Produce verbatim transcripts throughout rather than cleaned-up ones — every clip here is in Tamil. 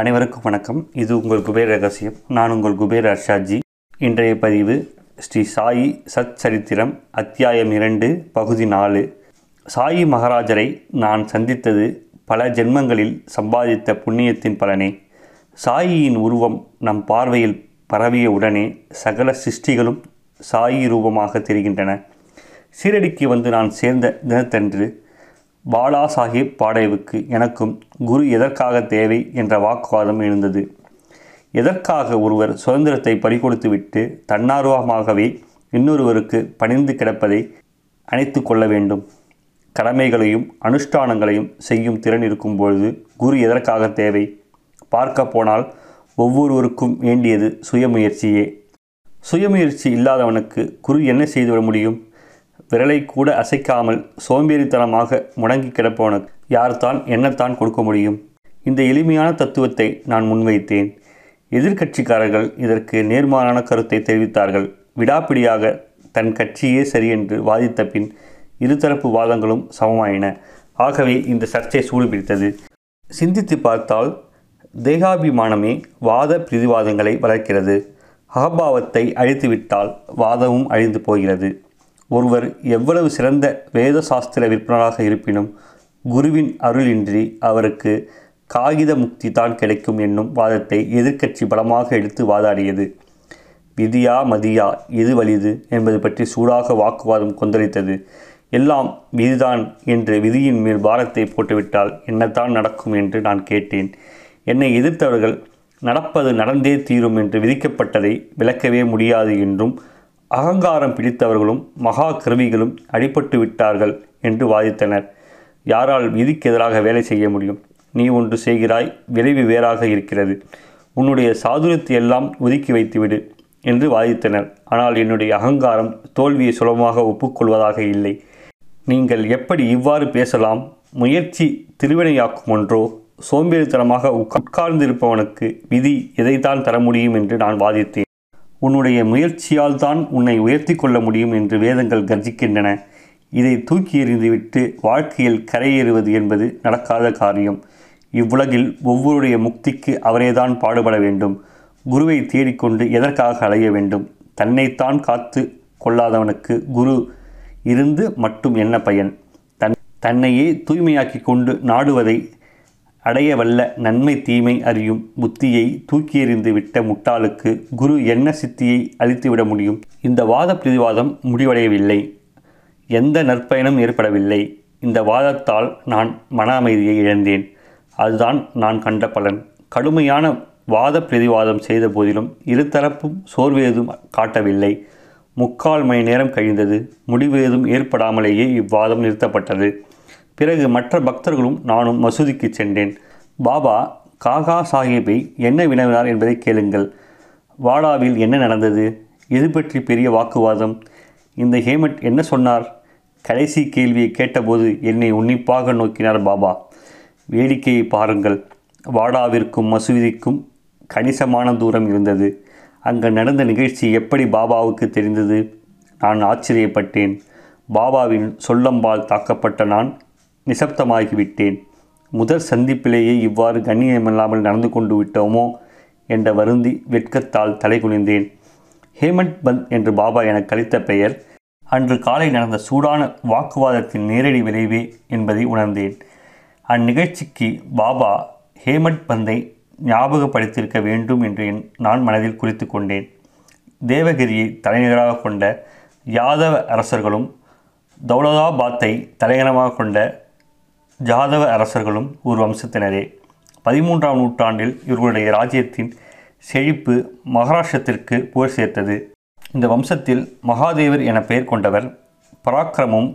அனைவருக்கும் வணக்கம். இது உங்கள் குபேர் ரகசியம். நான் உங்கள் குபேர் அர்ஷாஜி. இன்றைய பதிவு ஸ்ரீ சாயி சத் சரித்திரம் அத்தியாயம் இரண்டு பகுதி நாலு. சாயி மகாராஜரை நான் சந்தித்தது பல ஜென்மங்களில் சம்பாதித்த புண்ணியத்தின் பலனே. சாயியின் உருவம் நம் பார்வையில் பரவிய உடனே சகல சிருஷ்டிகளும் சாயி ரூபமாக தெரிகின்றன. சீரடிக்கு வந்து நான் சேர்ந்த தினத்தன்று பாலாசாஹேப் பாடவுக்கு எனக்கும் குரு எதற்காக தேவை என்ற வாக்குவாதம் எழுந்தது. எதற்காக ஒருவர் சுதந்திரத்தை பறிகொடுத்துவிட்டு தன்னார்வமாகவே இன்னொருவருக்கு பணிந்து கிடப்பதை அணைத்து கொள்ள வேண்டும்? கடமைகளையும் அனுஷ்டானங்களையும் செய்யும் திறன் இருக்கும்பொழுது குரு எதற்காக தேவை? பார்க்க போனால் ஒவ்வொருவருக்கும் வேண்டியது சுயமுயற்சியே. சுயமுயற்சி இல்லாதவனுக்கு குரு என்ன செய்துவிட முடியும்? விரலை கூட அசைக்காமல் சோம்பேறித்தனமாக முடங்கி கிடப்பவனுக்கு யார்தான் என்னத்தான் கொடுக்க முடியும்? இந்த எளிமையான தத்துவத்தை நான் முன்வைத்தேன். எதிர்கட்சிக்காரர்கள் இதற்கு நேர்மாறான கருத்தை தெரிவித்தார்கள். விடாப்பிடியாக தன் கட்சியே சரியென்று வாதித்த பின் இருதரப்பு வாதங்களும் சமமாயின. ஆகவே இந்த சர்ச்சை சூடுபிடித்தது. சிந்தித்து பார்த்தால் தேகாபிமானமே வாத பிரிதிவாதங்களை வளர்க்கிறது. அகபாவத்தை அழித்துவிட்டால் வாதமும் அழிந்து போகிறது. ஒருவர் எவ்வளவு சிறந்த வேத சாஸ்திர விற்பனராக இருப்பினும் குருவின் அருளின்றி அவருக்கு காகித முக்தி தான் கிடைக்கும் என்னும் வாதத்தை எதிர்க்கட்சி பலமாக எடுத்து வாதாடியது. விதியா மதியா எது வலிது என்பது பற்றி சூடாக வாக்குவாதம் கொந்தளித்தது. எல்லாம் விதிதான் என்று விதியின் மேல் பாரத்தை போட்டுவிட்டால் என்னத்தான் நடக்கும் என்று நான் கேட்டேன். என்னை எதிர்த்தவர்கள் நடப்பது நடந்தே தீரும் என்று விதிக்கப்பட்டதை விளக்கவே முடியாது என்றும் அகங்காரம் பிடித்தவர்களும் மகா கருவிகளும் அடிபட்டு விட்டார்கள் என்று வாதித்தனர். யாரால் விதிக்கு எதிராக வேலை செய்ய முடியும்? நீ ஒன்று செய்கிறாய், விளைவு வேறாக இருக்கிறது. உன்னுடைய சாதுரியத்தை எல்லாம் ஒதுக்கி வைத்துவிடு என்று வாதித்தனர். ஆனால் என்னுடைய அகங்காரம் தோல்வியை சுலபமாக ஒப்புக்கொள்வதாக இல்லை. நீங்கள் எப்படி இவ்வாறு பேசலாம்? முயற்சி திருவினையாக்கும் ஒன்றோ? சோம்பேறித்தனமாக உட்கார்ந்திருப்பவனுக்கு விதி எதைத்தான் தர முடியும் என்று நான் வாதித்தேன். உன்னுடைய முயற்சியால் தான் உன்னை உயர்த்தி கொள்ள முடியும் என்று வேதங்கள் கர்ஜிக்கின்றன. இதை தூக்கி எறிந்துவிட்டு வாழ்க்கையில் கரையேறுவது என்பது நடக்காத காரியம். இவ்வுலகில் ஒவ்வொருடைய முக்திக்கு அவரேதான் பாடுபட வேண்டும். குருவை தேடிக்கொண்டு எதற்காக அலைய வேண்டும்? தன்னைத்தான் காத்து கொள்ளாதவனுக்கு குரு இருந்து மட்டும் என்ன பயன்? தன் தன்னையே தூய்மையாக்கி கொண்டு நாடுவதை அடையவல்ல நன்மை தீமை அறியும் புத்தியை தூக்கி எறிந்து விட்ட முட்டாளுக்கு குரு என்ன சித்தியை அளித்துவிட முடியும்? இந்த வாத பிரதிவாதம் முடிவடையவில்லை. எந்த நற்பயனும் ஏற்படவில்லை. இந்த வாதத்தால் நான் மன அமைதியை இழந்தேன். அதுதான் நான் கண்ட பலன். கடுமையான வாத பிரதிவாதம் செய்த போதிலும் இருதரப்பும் சோர்வேதும் காட்டவில்லை. முக்கால் மணி நேரம் கழிந்தது. முடிவு ஏதும் ஏற்படாமலேயே இவ்வாதம் நிறுத்தப்பட்டது. பிறகு மற்ற பக்தர்களும் நானும் மசூதிக்கு சென்றேன். பாபா காகா சாஹேபை என்ன வினவினார் என்பதை கேளுங்கள். வாடாவில் என்ன நடந்தது? எது பற்றி பெரிய வாக்குவாதம்? இந்த ஹேமட் என்ன சொன்னார்? கடைசி கேள்வியை கேட்டபோது என்னை உன்னிப்பாக நோக்கினார் பாபா. வேடிக்கையை பாருங்கள். வாடாவிற்கும் மசூதிக்கும் கணிசமான தூரம் இருந்தது. அங்கு நடந்த நிகழ்ச்சி எப்படி பாபாவுக்கு தெரிந்தது? நான் ஆச்சரியப்பட்டேன். பாபாவின் சொல்லம்பால் தாக்கப்பட்ட நான் நிசப்தமாகிவிட்டேன். முதல் சந்திப்பிலேயே இவ்வாறு கண்ணியமில்லாமல் நடந்து கொண்டு விட்டோமோ என்ற வருந்தி வெட்கத்தால் தலை குனிந்தேன். ஹேமந்த் பந்த் என்று பாபா எனக்கு அளித்த பெயர் அன்று காலை நடந்த சூடான வாக்குவாதத்தின் நேரடி விளைவே என்பதை உணர்ந்தேன். அந்நிகழ்ச்சிக்கு பாபா ஹேமந்த் பந்தை ஞாபகப்படுத்தியிருக்க வேண்டும் என்று நான் மனதில் குறித்து கொண்டேன். தேவகிரியை தலைநகராக கொண்ட யாதவ அரசர்களும் தௌலதாபாத்தை தலைநகரமாக கொண்ட ஜாதவ அரசர்களும் ஒரு வம்சத்தினரே. பதிமூன்றாம் நூற்றாண்டில் இவர்களுடைய ராஜ்யத்தின் செழிப்பு மகாராஷ்டிரத்திற்கு போர் சேர்த்தது. இந்த வம்சத்தில் மகாதேவர் என பெயர் கொண்டவர் பராக்கிரமும்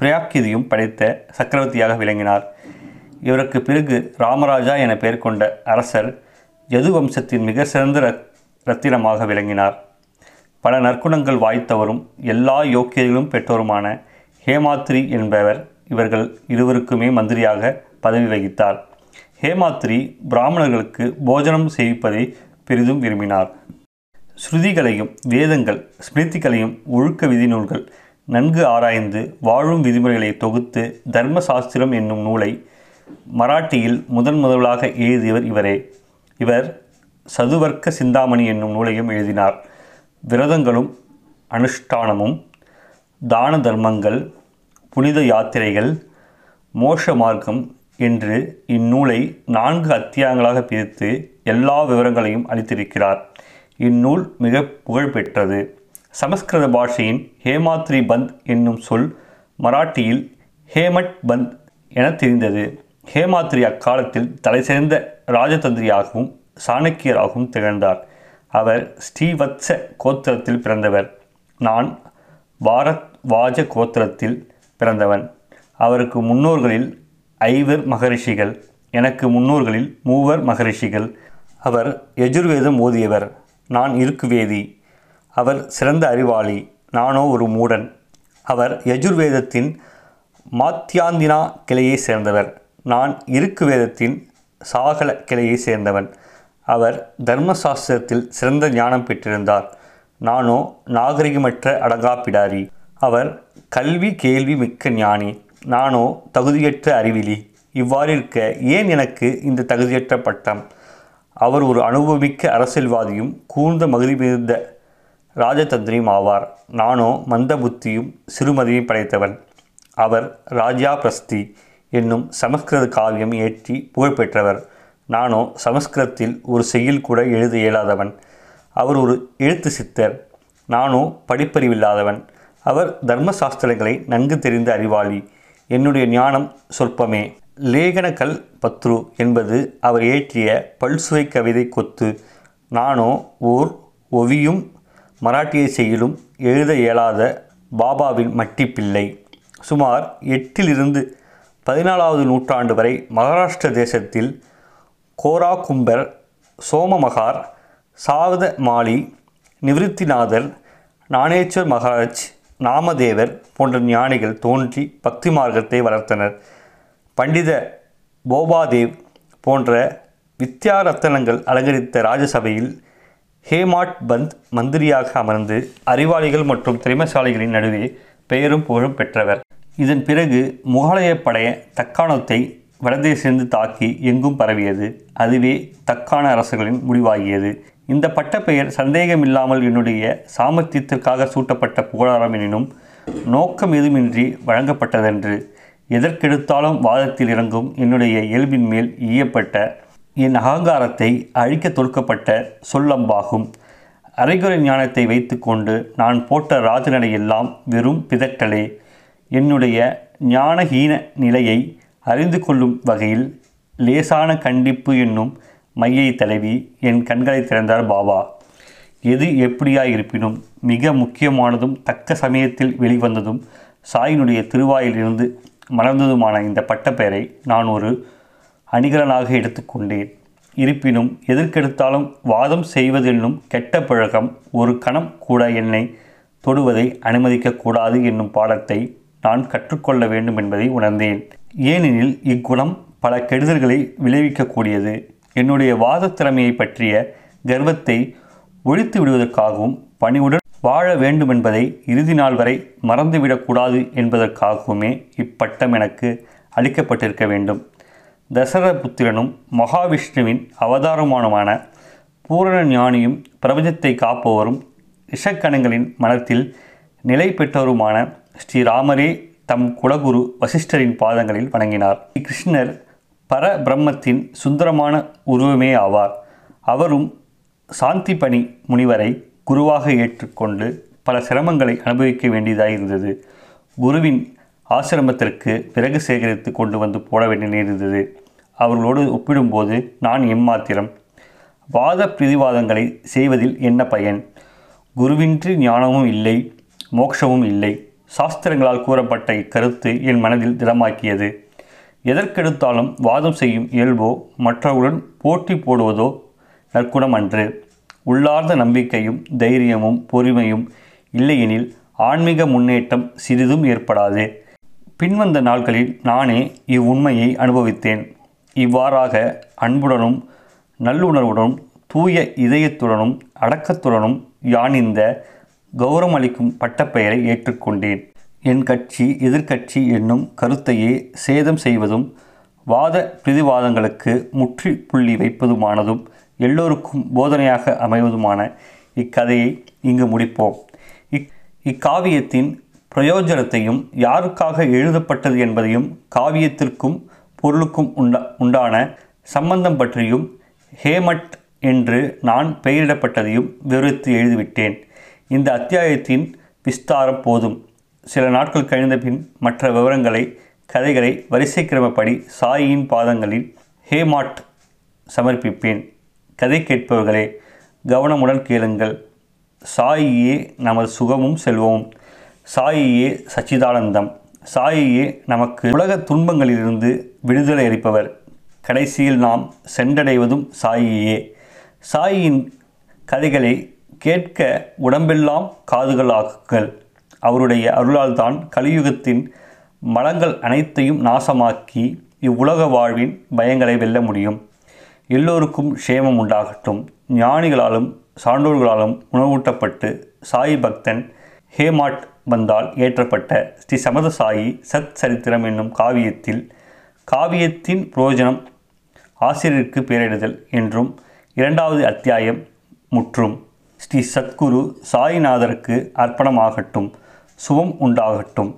பிரயாக்கிதியும் படைத்த சக்கரவர்த்தியாக விளங்கினார். இவருக்கு பிறகு ராமராஜா என பெயர் கொண்ட அரசர் யது வம்சத்தின் மிக சிறந்த இரத்தினமாக விளங்கினார். பல நற்குணங்கள் வாய்த்தவரும் எல்லா யோக்கியர்களும் பெற்றோருமான ஹேமாத்திரி என்பவர் இவர்கள் இருவருக்குமே மந்திரியாக பதவி வகித்தார். ஹேமாத்திரி பிராமணர்களுக்கு போஜனம் செய்விப்பதை பெரிதும் விரும்பினார். ஸ்ருதிகளையும் வேதங்கள் ஸ்மிருதிகளையும் ஒழுக்க விதி நூல்கள் நன்கு ஆராய்ந்து வாழும் விதிமுறைகளை தொகுத்து தர்மசாஸ்திரம் என்னும் நூலை மராட்டியில் முதன் முதலாக எழுதியவர் இவரே. இவர் சதுவர்க்க சிந்தாமணி என்னும் நூலையும் எழுதினார். விரதங்களும் அனுஷ்டானமும் தான தர்மங்கள் புனித யாத்திரைகள் மோட்ச மார்க்கம் என்று இந்நூலை நான்கு அத்தியாயங்களாக பிரித்து எல்லா விவரங்களையும் அளித்திருக்கிறார். இந்நூல் மிக புகழ்பெற்றது. சமஸ்கிருத பாஷையின் ஹேமாத்திரி பந்த் என்னும் சொல் மராட்டியில் ஹேமட் பந்த் என தெரிந்தது. ஹேமாத்திரி அக்காலத்தில் தலைசிறந்த ராஜதந்திரியாகவும் சாணக்கியராகவும் திகழ்ந்தார். அவர் ஸ்ரீவத்ச கோத்திரத்தில் பிறந்தவர். நான் பாரத் வாஜ கோத்திரத்தில் பிறந்தவன். அவருக்கு முன்னோர்களில் ஐவர் மகரிஷிகள், எனக்கு முன்னோர்களில் மூவர் மகரிஷிகள். அவர் யஜுர்வேதம் ஓதியவர், நான் இருக்குவேதி. அவர் சிறந்த அறிவாளி, நானோ ஒரு மூடன். அவர் யஜுர்வேதத்தின் மாத்தியாந்தினா கிளையை சேர்ந்தவர், நான் இருக்குவேதத்தின் சாகல கிளையை சேர்ந்தவன். அவர் தர்மசாஸ்திரத்தில் சிறந்த ஞானம் பெற்றிருந்தார், நானோ நாகரிகமற்ற அடங்காப்பிடாரி. அவர் கல்வி கேள்வி மிக்க ஞானி, நானோ தகுதியற்ற அறிவிலி. இவ்வாறிருக்க ஏன் எனக்கு இந்த தகுதியற்ற பட்டம்? அவர் ஒரு அனுபவமிக்க அரசியல்வாதியும் கூர்ந்த மகிழ்ச்சி மிகுந்த ராஜதந்திரியும் ஆவார், நானோ மந்த புத்தியும் சிறுமதியும் படைத்தவன். அவர் ராஜா பிரஸ்தி என்னும் சமஸ்கிருத காவியம் இயற்றி புகழ்பெற்றவர், நானோ சமஸ்கிருதத்தில் ஒரு செய்யுள் கூட எழுத இயலாதவன். அவர் ஒரு எழுத்து சித்தர், நானோ படிப்பறிவில்லாதவன். அவர் தர்மசாஸ்திரங்களை நன்கு தெரிந்த அறிவாளி, என்னுடைய ஞானம் சொற்பமே. லேகன கல் பத்ரு என்பது அவர் இயற்றிய பல்சுவை கவிதை கொத்து, நானோ ஓர் ஒவியும் மராட்டிய செய்யலும் எழுத இயலாத பாபாவின் மட்டிப்பிள்ளை. சுமார் எட்டிலிருந்து பதினாலாவது நூற்றாண்டு வரை மகாராஷ்டிர தேசத்தில் கோராகும்பர், சோமமகார், சாவத மாளி, நிவிருத்திநாதர், நாணேச்சர் மகாராஜ், நாமதேவர் போன்ற ஞானிகள் தோன்றி பக்தி மார்க்கத்தை வளர்த்தனர். பண்டித போபாதேவ் போன்ற வித்யாரத்தனங்கள் அலங்கரித்த ராஜசபையில் ஹேமாட் பந்த் மந்திரியாக அமர்ந்து அறிவாளிகள் மற்றும் திறமைசாலிகளின் நடுவே பெயரும் புகழும் பெற்றவர். இதன் பிறகு முகலாய படைய தக்காணத்தை வடதேசிலிருந்து தாக்கி எங்கும் பரவியது. அதுவே தக்காண அரசுகளின் முடிவாகியது. இந்த பட்டப்பெயர் சந்தேகமில்லாமல் என்னுடைய சாமர்த்தியத்திற்காக சூட்டப்பட்ட புகழாரம் எனினும் நோக்கம் எதுமின்றி வழங்கப்பட்டதென்று எதற்கெடுத்தாலும் வாதத்தில் இறங்கும் என்னுடைய இயல்பின் மேல் ஈயப்பட்ட என் அகங்காரத்தை அழிக்க தொடுக்கப்பட்ட சொல்லம்பாகும். அரைகுறை ஞானத்தை வைத்து கொண்டு நான் போட்ட ராஜநடையெல்லாம் வெறும் பிதட்டலே. என்னுடைய ஞானஹீன நிலையை அறிந்து கொள்ளும் வகையில் லேசான கண்டிப்பு என்னும் மையை தழுவி என் கண்களை திறந்தார் பாபா. எது எப்படியாயிருப்பினும் மிக முக்கியமானதும் தக்க சமயத்தில் வெளிவந்ததும் சாயினுடைய திருவாயிலிருந்து மலர்ந்ததுமான இந்த பட்டப்பெயரை நான் ஒரு அணிகலனாக எடுத்துக்கொண்டேன். இருப்பினும் எதற்கெடுத்தாலும் வாதம் செய்வதென்னும் கெட்ட பழக்கம் ஒரு கணம் கூட என்னை தொடுவதை அனுமதிக்கக்கூடாது என்னும் பாடத்தை நான் கற்றுக்கொள்ள வேண்டும் என்பதை உணர்ந்தேன். ஏனெனில் இக்குணம் பல கெடுதல்களை விளைவிக்கக்கூடியது. என்னுடைய வாத திறமையை பற்றிய கர்வத்தை ஒழித்து விடுவதற்காகவும் பணிவுடன் வாழ வேண்டுமென்பதை இறுதி நாள் வரை மறந்துவிடக்கூடாது என்பதற்காகவுமே இப்பட்டம் எனக்கு அளிக்கப்பட்டிருக்க வேண்டும். தசரத புத்திரனும் மகாவிஷ்ணுவின் அவதாரமானமான பூரண ஞானியும் பிரபஞ்சத்தை காப்பவரும் இஷக்கணங்களின் மனத்தில் நிலை பெற்றவருமான ஸ்ரீராமரே தம் குலகுரு வசிஷ்டரின் பாதங்களில் வணங்கினார். கிருஷ்ணர் பர பிரம்மத்தின் சுந்தரமான உருவமே ஆவார். அவரும் சாந்தி பணி முனிவரை குருவாக ஏற்றுக்கொண்டு பல சிரமங்களை அனுபவிக்க வேண்டியதாக இருந்தது. குருவின் ஆசிரமத்திற்கு பிறகு சேகரித்து கொண்டு வந்து போட வேண்டிய நேர்ந்தது. அவர்களோடு ஒப்பிடும்போது நான் எம்மாத்திரம். வாத பிரதிவாதங்களை செய்வதில் என்ன பயன்? குருவின்றி ஞானமும் இல்லை, மோட்சமும் இல்லை. சாஸ்திரங்களால் கூறப்பட்ட இக்கருத்து என் மனதில் திடமாக்கியது. எதற்கெடுத்தாலும் வாதம் செய்யும் இயல்போ மற்றவர்களுடன் போட்டி போடுவதோ நற்குணம் அன்று. உள்ளார்ந்த நம்பிக்கையும் தைரியமும் பொறுமையும் இல்லையெனில் ஆன்மீக முன்னேற்றம் சிறிதும் ஏற்படாது. பின்வந்த நாட்களில் நானே இவ்வுண்மையை அனுபவித்தேன். இவ்வாறாக அன்புடனும் நல்லுணர்வுடனும் தூய இதயத்துடனும் அடக்கத்துடனும் யான் இந்த கௌரவமளிக்கும் பட்டப்பெயரை ஏற்றுக்கொண்டேன். என் கட்சி எதிர்கட்சி என்னும் கருத்தையே சேதம் செய்வதும் வாத பிரதிவாதங்களுக்கு முற்றுப்புள்ளி வைப்பதுமானதும் எல்லோருக்கும் போதனையாக அமைவதுமான இக்கதையை இங்கு முடிப்போம். இக் இக்காவியத்தின் பிரயோஜனத்தையும் யாருக்காக எழுதப்பட்டது என்பதையும் காவியத்திற்கும் பொருளுக்கும் உண்டா உண்டான சம்பந்தம் பற்றியும் ஹேமட் என்று நான் பெயரிடப்பட்டதையும் விவரித்து எழுதிவிட்டேன். இந்த அத்தியாயத்தின் விஸ்தாரம் போதும். சில நாட்கள் கழிந்த பின் மற்ற விவரங்களை கதைகளை வரிசை கிரமப்படி சாயின் பாதங்களில் ஹேமாட் சமர்ப்பிப்பேன். கதை கேட்பவர்களே, கவனமுடன் கேளுங்கள். சாயியே நமது சுகமும் செல்வமும். சாயியே சச்சிதானந்தம். சாயியே நமக்கு உலக துன்பங்களிலிருந்து விடுதலை அளிப்பவர். கடைசியில் நாம் சென்றடைவதும் சாயியே. சாயின் கதைகளை கேட்க உடம்பெல்லாம் காதுகளாக்குங்கள். அவருடைய அருளால்தான் கலியுகத்தின் மலங்கள் அனைத்தையும் நாசமாக்கி இவ்வுலக வாழ்வின் பயங்களை வெல்ல முடியும். எல்லோருக்கும் க்ஷேமம் உண்டாகட்டும். ஞானிகளாலும் சான்றோர்களாலும் உணவூட்டப்பட்டு சாயி பக்தன் ஹேமாட் வந்தால் ஏற்றப்பட்ட ஸ்ரீ சமத சாயி சத் சரித்திரம் என்னும் காவியத்தில் காவியத்தின் புரோஜனம் ஆசிரியருக்கு பேரிடுதல் என்றும் இரண்டாவது அத்தியாயம் முற்றும். ஸ்ரீ சத்குரு சாய்நாதருக்கு அர்ப்பணமாகட்டும். சுகம் உண்டாகட்டும்.